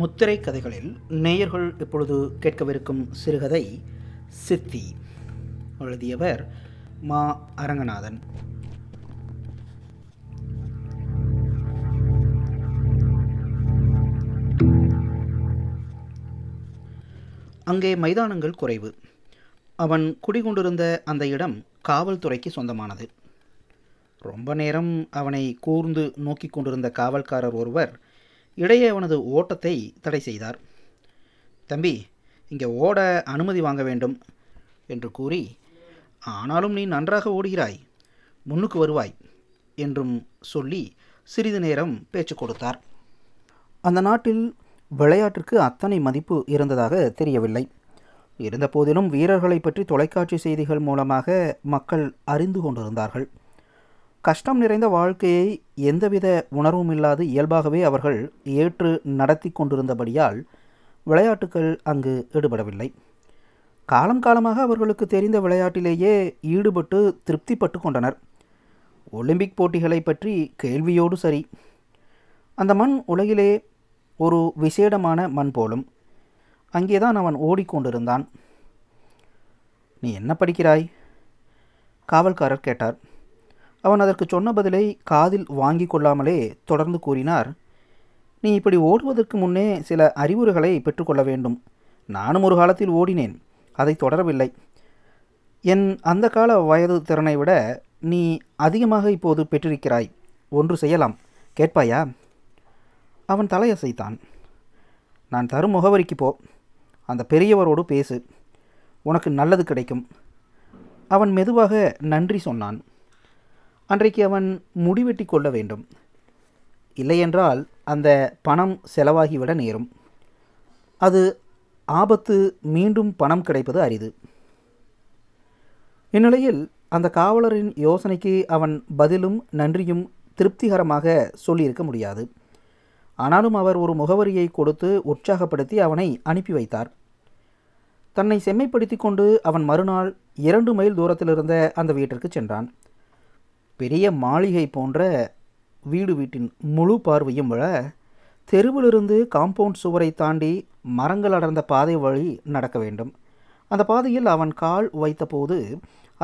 முத்திரை கதைகளில் நேயர்கள் இப்பொழுது கேட்கவிருக்கும் சிறுகதை சித்தி. எழுதியவர் மா. அரங்கநாதன். அங்கே மைதானங்கள் குறைவு. அவன் குடிகொண்டிருந்த அந்த இடம் காவல்துறைக்கு சொந்தமானது. ரொம்ப நேரம் அவனை கூர்ந்து நோக்கி கொண்டிருந்த காவல்காரர் ஒருவர் இடையே அவனது ஓட்டத்தை தடை செய்தார். தம்பி, இங்கே ஓட அனுமதி வாங்க வேண்டும் என்று கூறி, ஆனாலும் நீ நன்றாக ஓடுகிறாய், முன்னுக்கு வருவாய் என்றும் சொல்லி சிறிது நேரம் பேச்சு கொடுத்தார். அந்த நாட்டில் விளையாட்டிற்கு அத்தனை மதிப்பு இருந்ததாக தெரியவில்லை. இருந்தபோதிலும் வீரர்களை பற்றி தொலைக்காட்சி செய்திகள் மூலமாக மக்கள் அறிந்து கொண்டிருந்தார்கள். கஷ்டம் நிறைந்த வாழ்க்கையை எந்தவித உணர்வும் இல்லாது இயல்பாகவே அவர்கள் ஏற்று நடத்தி கொண்டிருந்தபடியால் விளையாட்டுக்கள் அங்கு ஈடுபடவில்லை. காலம் காலமாக அவர்களுக்கு தெரிந்த விளையாட்டிலேயே ஈடுபட்டு திருப்திப்பட்டு கொண்டனர். ஒலிம்பிக் போட்டிகளை பற்றி கேள்வியோடு சரி. அந்த மண் உலகிலே ஒரு விசேடமான மண் போலும். அங்கேதான் அவன் ஓடிக்கொண்டிருந்தான். நீ என்ன படிக்கிறாய்? காவல்காரர் கேட்டார். அவன் அதற்கு சொன்ன பதிலை காதில் வாங்கி கொள்ளாமலே தொடர்ந்து கூறினார். நீ இப்படி ஓடுவதற்கு முன்னே சில அறிவுரைகளை பெற்றுக்கொள்ள வேண்டும். நானும் ஒரு காலத்தில் ஓடினேன், அதை தொடரவில்லை. என் அந்த கால வயது திறனை விட நீ அதிகமாக இப்போது பெற்றிருக்கிறாய். ஒன்று செய்யலாம், கேட்பாயா? அவன் தலையசைத்தான். நான் தரும் முகவரிக்கு போ, அந்த பெரியவரோடு பேசு, உனக்கு நல்லது கிடைக்கும். அவன் மெதுவாக நன்றி சொன்னான். அன்றைக்கு அவன் முடிவெட்டி கொள்ள வேண்டும், இல்லையென்றால் அந்த பணம் செலவாகிவிட நேரும். அது ஆபத்து, மீண்டும் பணம் கிடைப்பது அரிது. இந்நிலையில் அந்த காவலரின் யோசனைக்கு அவன் பதிலும் நன்றியும் திருப்திகரமாக சொல்லியிருக்க முடியாது. ஆனாலும் அவர் ஒரு முகவரியை கொடுத்து உற்சாகப்படுத்தி அவனை அனுப்பி வைத்தார். தன்னை செம்மைப்படுத்தி கொண்டு அவன் மறுநாள் 2 மைல் தூரத்திலிருந்த அந்த வீட்டிற்கு சென்றான். பெரிய மாளிகை போன்ற வீட்டின் முழு பார்வையும் விழ தெருவிலிருந்து காம்பவுண்ட் சுவரை தாண்டி மரங்கள் அடர்ந்த பாதை வழி நடக்க வேண்டும். அந்த பாதையில் அவன் கால் வைத்தபோது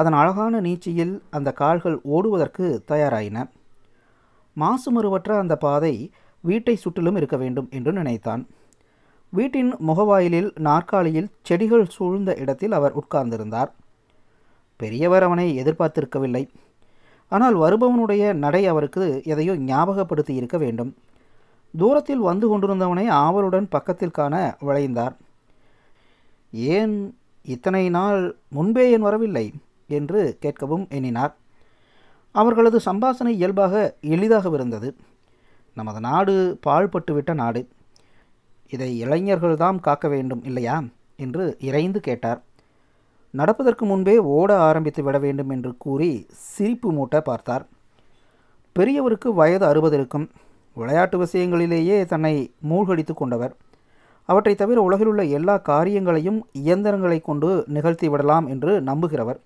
அதன் அழகான நீட்சியில் அந்த கால்கள் ஓடுவதற்கு தயாராயின. மாசுமறுவற்ற அந்த பாதை வீட்டை சுற்றிலும் இருக்க வேண்டும் என்று நினைத்தான். வீட்டின் முகவாயிலில் நாற்காலியில் செடிகள் சூழ்ந்த இடத்தில் அவர் உட்கார்ந்திருந்தார். பெரியவர் அவனை எதிர்பார்த்திருக்கவில்லை. ஆனால் வருபவனுடைய நடை அவருக்கு எதையோ ஞாபகப்படுத்தி இருக்க வேண்டும். தூரத்தில் வந்து கொண்டிருந்தவனை ஆவலுடன் பக்கத்தில் காண விளைந்தார். ஏன் இத்தனை நாள் முன்பே ஏன் வரவில்லை என்று கேட்கவும் எண்ணினார். அவர்களது சம்பாஷணை இயல்பாக எளிதாகவிருந்தது. நமது நாடு பாழ்பட்டுவிட்ட நாடு, இதை இளைஞர்கள்தான் காக்க வேண்டும் இல்லையா என்று இறைந்து கேட்டார். நடப்பதற்கு முன்பே ஓட ஆரம்பித்து விட வேண்டும் என்று கூறி சிரிப்பு மூட்ட பார்த்தார். பெரியவருக்கு வயது 60 இருக்கும். விளையாட்டு விஷயங்களிலேயே தன்னை மூழ்கடித்து கொண்டவர். அவற்றை தவிர உலகிலுள்ள எல்லா காரியங்களையும் இயந்திரங்களை கொண்டு நிகழ்த்தி விடலாம் என்று நம்புகிறவர்.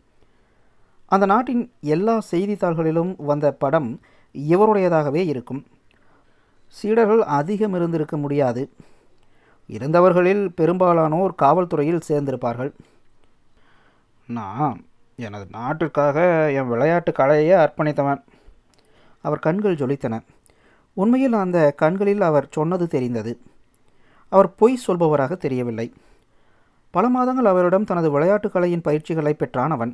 அந்த நாட்டின் எல்லா செய்தித்தாள்களிலும் வந்த படம் இவருடையதாகவே இருக்கும். சீடர்கள் அதிகம் இருந்திருக்க முடியாது. இருந்தவர்களில் பெரும்பாலானோர் காவல்துறையில் சேர்ந்திருப்பார்கள். நான் எனது நாட்டிற்காக என் விளையாட்டு கலையை அர்ப்பணித்தவன். அவர் கண்கள் ஜொலித்தன. உண்மையில் அந்த கண்களில் அவர் சொன்னது தெரிந்தது. அவர் பொய் சொல்பவராக தெரியவில்லை. பல மாதங்கள் அவரிடம் தனது விளையாட்டு கலையின் பயிற்சிகளை பெற்றான் அவன்.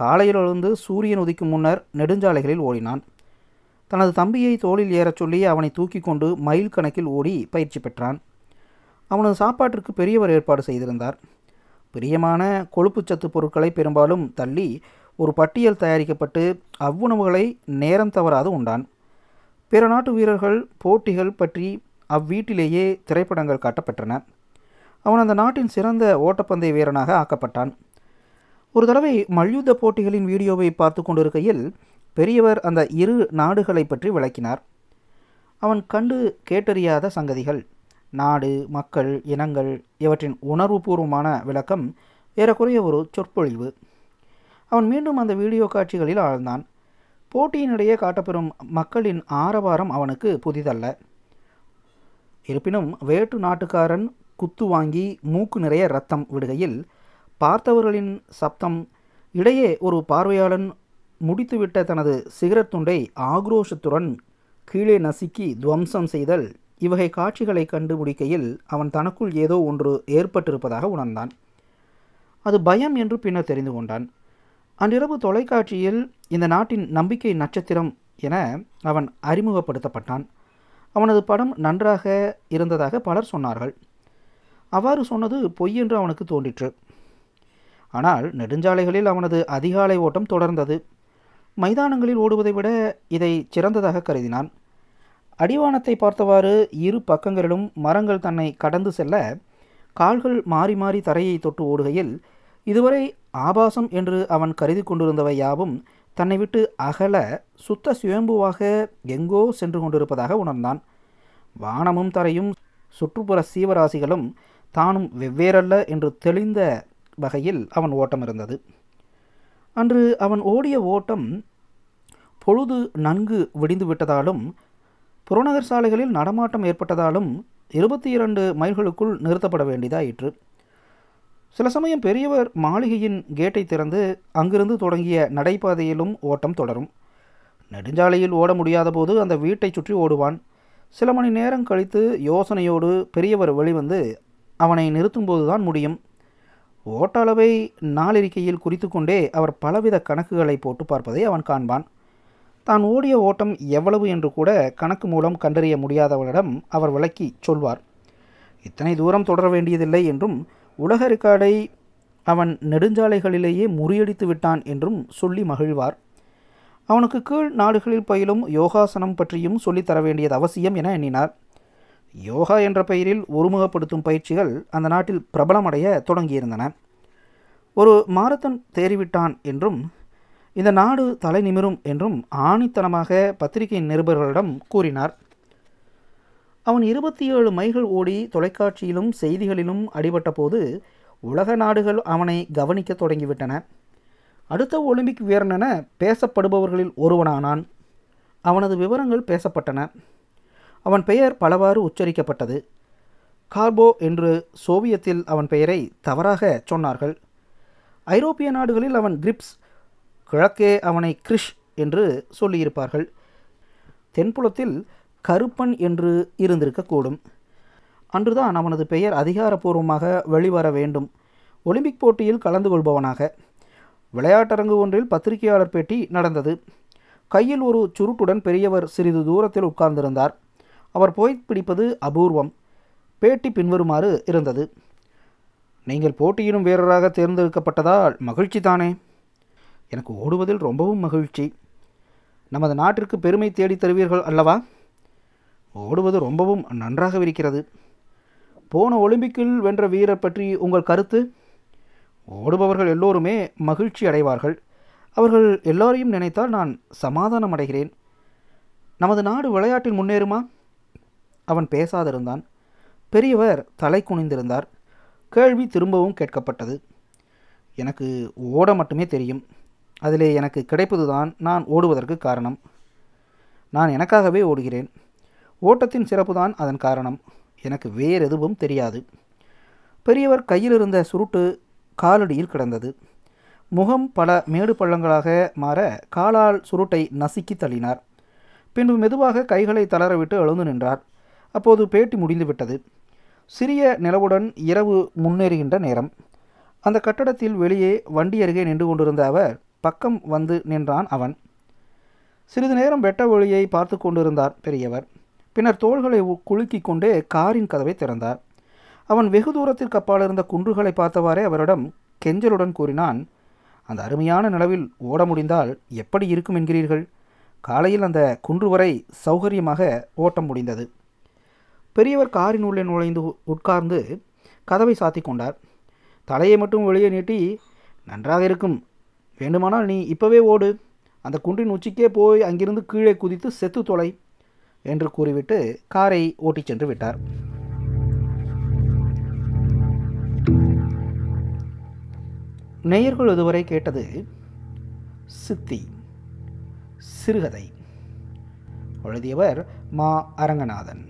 காலையில் எழுந்து சூரியன் உதிக்கும் முன்னர் நெடுஞ்சாலைகளில் ஓடினான். தனது தம்பியை தோளில் ஏறச் சொல்லி அவனை தூக்கி கொண்டு மைல் கணக்கில் ஓடி பயிற்சி பெற்றான். அவனது சாப்பாட்டிற்கு பெரியவர் ஏற்பாடு செய்திருந்தார். பிரியமான கொழுப்புச்சத்து பொருட்களை பெரும்பாலும் தள்ளி ஒரு பட்டியல் தயாரிக்கப்பட்டு அவ்வுணவுகளை நேரம் தவறாது உண்டான். பிற நாட்டு வீரர்கள் போட்டிகள் பற்றி அவ்வீட்டிலேயே திரைப்படங்கள் காட்டப்பட்டன. அவன் அந்த நாட்டின் சிறந்த ஓட்டப்பந்தய வீரனாக ஆக்கப்பட்டான். ஒரு தடவை மல்யுத்த போட்டிகளின் வீடியோவை பார்த்து கொண்டிருக்கையில் பெரியவர் அந்த 2 நாடுகளை பற்றி விளக்கினார். அவன் கண்டு கேட்டறியாத சங்கதிகள், நாடு, மக்கள், இனங்கள் இவற்றின் உணர்வுபூர்வமான விளக்கம், ஏறக்குறைய ஒரு சொற்பொழிவு. அவன் மீண்டும் அந்த வீடியோ காட்சிகளில் ஆழ்ந்தான். போட்டியினிடையே காட்டப்பெறும் மக்களின் ஆரவாரம் அவனுக்கு புதிதல்ல. இருப்பினும் வேட்டு நாட்டுக்காரன் குத்து வாங்கி மூக்கு நிறைய இரத்தம் விடுகையில் பார்த்தவர்களின் சப்தம் இடையே ஒரு பார்வையாளன் முடித்துவிட்ட தனது சிகரெட் துண்டை ஆக்ரோஷத்துடன் கீழே நசுக்கி துவம்சம் செய்தல் இவ்வகை காட்சிகளை கண்டுபிடிக்கையில் அவன் தனக்குள் ஏதோ ஒன்று ஏற்பட்டிருப்பதாக உணர்ந்தான். அது பயம் என்று பின்னர் தெரிந்து கொண்டான். அன்றிரவு தொலைக்காட்சியில் இந்த நாட்டின் நம்பிக்கை நட்சத்திரம் என அவன் அறிமுகப்படுத்தப்பட்டான். அவனது படம் நன்றாக இருந்ததாக பலர் சொன்னார்கள். அவ்வாறு சொன்னது பொய்யென்று அவனுக்கு தோன்றிற்று. ஆனால் நெடுஞ்சாலைகளில் அவனது அதிகாலை ஓட்டம் தொடர்ந்தது. மைதானங்களில் ஓடுவதை விட இதை சிறந்ததாக கருதினான். அடிவானத்தை பார்த்தவாறு இரு பக்கங்களிலும் மரங்கள் தன்னை கடந்து செல்ல கால்கள் மாறி மாறி தரையை தொட்டு ஓடுகையில் இதுவரை ஆபாசம் என்று அவன் கருதி கொண்டிருந்தவை யாவும் தன்னை விட்டு அகல சுத்த சுயம்புவாக எங்கோ சென்று கொண்டிருப்பதாக உணர்ந்தான். வானமும் தரையும் சுற்றுப்புற சீவராசிகளும் தானும் வெவ்வேறல்ல என்று தெளிந்த வகையில் அவன் ஓட்டம் இருந்தது. அன்று அவன் ஓடிய ஓட்டம் பொழுது நன்கு விடிந்து விட்டதாலும் புறநகர் சாலைகளில் நடமாட்டம் ஏற்பட்டதாலும் 22 மைல்களுக்குள் நிறுத்தப்பட வேண்டியதாயிற்று. சில சமயம் பெரியவர் மாளிகையின் கேட்டை திறந்து அங்கிருந்து தொடங்கிய நடைபாதையிலும் ஓட்டம் தொடரும். நெடுஞ்சாலையில் ஓட முடியாத போது அந்த வீட்டை சுற்றி ஓடுவான். சில மணி நேரம் கழித்து யோசனையோடு பெரியவர் வெளிவந்து அவனை நிறுத்தும்போதுதான் முடியும். ஓட்டாளவை நாளிறிக்கையில் குறித்து கொண்டே அவர் பலவித கணக்குகளை போட்டு பார்ப்பதை அவன் காண்பான். தான் ஓடிய ஓட்டம் எவ்வளவு என்று கூட கணக்கு மூலம் கண்டறிய முடியாதவரிடம் அவர் விளக்கி சொல்வார். இத்தனை தூரம் தொடர வேண்டியதில்லை என்றும் உலக ரெக்கார்டை அவன் நெடுஞ்சாலைகளிலேயே முறியடித்து விட்டான் என்றும் சொல்லி மகிழ்வார். அவனுக்கு கீழ் நாடுகளில் பயிலும் யோகாசனம் பற்றியும் சொல்லித்தர வேண்டியது அவசியம் என எண்ணினார். யோகா என்ற பெயரில் ஒருமுகப்படுத்தும் பயிற்சிகள் அந்த நாட்டில் பிரபலமடைய தொடங்கியிருந்தன. ஒரு மாரத்தான் தேறிவிட்டான் என்றும் இந்த நாடு தலை நிமிரும் என்றும் ஆணித்தனமாக பத்திரிகை நிருபர்களிடம் கூறினார். அவன் 27 மைல்கள் ஓடி தொலைக்காட்சியிலும் செய்திகளிலும் அடிபட்ட போது உலக நாடுகள் அவனை கவனிக்க தொடங்கிவிட்டன. அடுத்த ஒலிம்பிக் வீரனென பேசப்படுபவர்களில் ஒருவனானான். அவனது விவரங்கள் பேசப்பட்டன. அவன் பெயர் பலவாறு உச்சரிக்கப்பட்டது. கார்போ என்று சோவியத்தில் அவன் பெயரை தவறாக சொன்னார்கள். ஐரோப்பிய நாடுகளில் அவன் கிரிப்ஸ், கிழக்கே அவனை கிரிஷ் என்று சொல்லியிருப்பார்கள். தென்புலத்தில் கருப்பன் என்று இருந்திருக்கக்கூடும். அன்றுதான் அவனது பெயர் அதிகாரப்பூர்வமாக வெளிவர வேண்டும். ஒலிம்பிக் போட்டியில் கலந்து கொள்பவனாக விளையாட்டரங்கு ஒன்றில் பத்திரிகையாளர் பேட்டி நடந்தது. கையில் ஒரு சுருட்டுடன் பெரியவர் சிறிது தூரத்தில் உட்கார்ந்திருந்தார். அவர் போய் பிடிப்பது அபூர்வம். பேட்டி பின்வருமாறு இருந்தது. நீங்கள் போட்டியிடும் வீரராக தேர்ந்தெடுக்கப்பட்டதால் மகிழ்ச்சி தானே? எனக்கு ஓடுவதில் ரொம்பவும் மகிழ்ச்சி. நமது நாட்டிற்கு பெருமை தேடித் தருவீர்கள் அல்லவா? ஓடுவது ரொம்பவும் நன்றாக இருக்கிறது. போன ஒலிம்பிக்கில் வென்ற வீரர் பற்றி உங்கள் கருத்து? ஓடுபவர்கள் எல்லோருமே மகிழ்ச்சி அடைவார்கள். அவர்கள் எல்லோரையும் நினைத்தால் நான் சமாதானம் அடைகிறேன். நமது நாடு விளையாட்டில் முன்னேறுமா? அவன் பேசாதிருந்தான். பெரியவர் தலை குனிந்திருந்தார். கேள்வி திரும்பவும் கேட்கப்பட்டது. எனக்கு ஓட மட்டுமே தெரியும். அதிலே எனக்கு கிடைப்பதுதான் நான் ஓடுவதற்கு காரணம். நான் எனக்காகவே ஓடுகிறேன். ஓட்டத்தின் சிறப்பு தான் அதன் காரணம். எனக்கு வேறு எதுவும் தெரியாது. பெரியவர் கையில் இருந்த சுருட்டு காலடியில் கிடந்தது. முகம் பல மேடு பள்ளங்களாக மாற காலால் சுருட்டை நசுக்கி தள்ளினார். பின்பு மெதுவாக கைகளை தளரவிட்டு எழுந்து நின்றார். அப்போது பேட்டி முடிந்துவிட்டது. சிறிய நிலவுடன் இரவு முன்னேறுகின்ற நேரம். அந்த கட்டடத்தில் வெளியே வண்டி அருகே நின்று கொண்டிருந்த அவர் பக்கம் வந்து நின்றான். அவன் சிறிது நேரம் வெட்ட வெளியை பார்த்து கொண்டிருந்தார் பெரியவர். பின்னர் தோள்களை குலுக்கி கொண்டே காரின் கதவை திறந்தார். அவன் வெகு தூரத்திற்கு அப்பால் இருந்த குன்றுகளை பார்த்தவாறே அவரிடம் கெஞ்சலுடன் கூறினான், அந்த அருமையான நிலவில் ஓட முடிந்தால் எப்படி இருக்கும் என்கிறீர்கள்? காலையில் அந்த குன்று வரை சௌகரியமாக ஓட்ட முடிந்தது. பெரியவர் காரின் உள்ளே நுழைந்து உட்கார்ந்து கதவை சாத்தி கொண்டார். தலையை மட்டும் வெளியே நீட்டி, நன்றாக இருக்கும். வேண்டுமானால் நீ இப்போவே ஓடு. அந்த குன்றின் உச்சிக்கே போய் அங்கிருந்து கீழே குதித்து செத்து தொலை என்று கூறிவிட்டு காரை ஓட்டிச் சென்று விட்டார். நேயர்கள் இதுவரை கேட்டது சித்தி சிறுகதை. எழுதியவர் மா. அரங்கநாதன்.